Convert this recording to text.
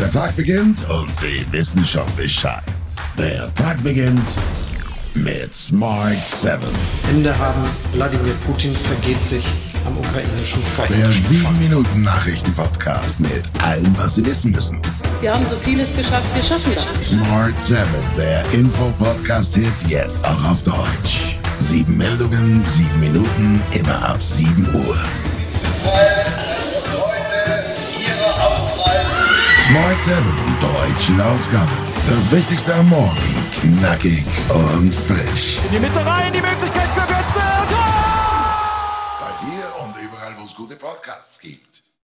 Der Tag beginnt und Sie wissen schon Bescheid. Der Tag beginnt mit Smart 7. Hände haben, Vladimir Putin vergeht sich am ukrainischen Feind. Der 7-Minuten-Nachrichten-Podcast mit allem, was Sie wissen müssen. Wir haben so vieles geschafft, wir schaffen es. Smart 7, der Info-Podcast-Hit, jetzt auch auf Deutsch. 7 Meldungen, 7 Minuten, immer ab 7 Uhr. Sie feiern es heute, Ihre Ausreise. Smart 7 in deutschen Ausgabe. Das Wichtigste am Morgen, knackig und frisch. In die Mitte rein, die Möglichkeit.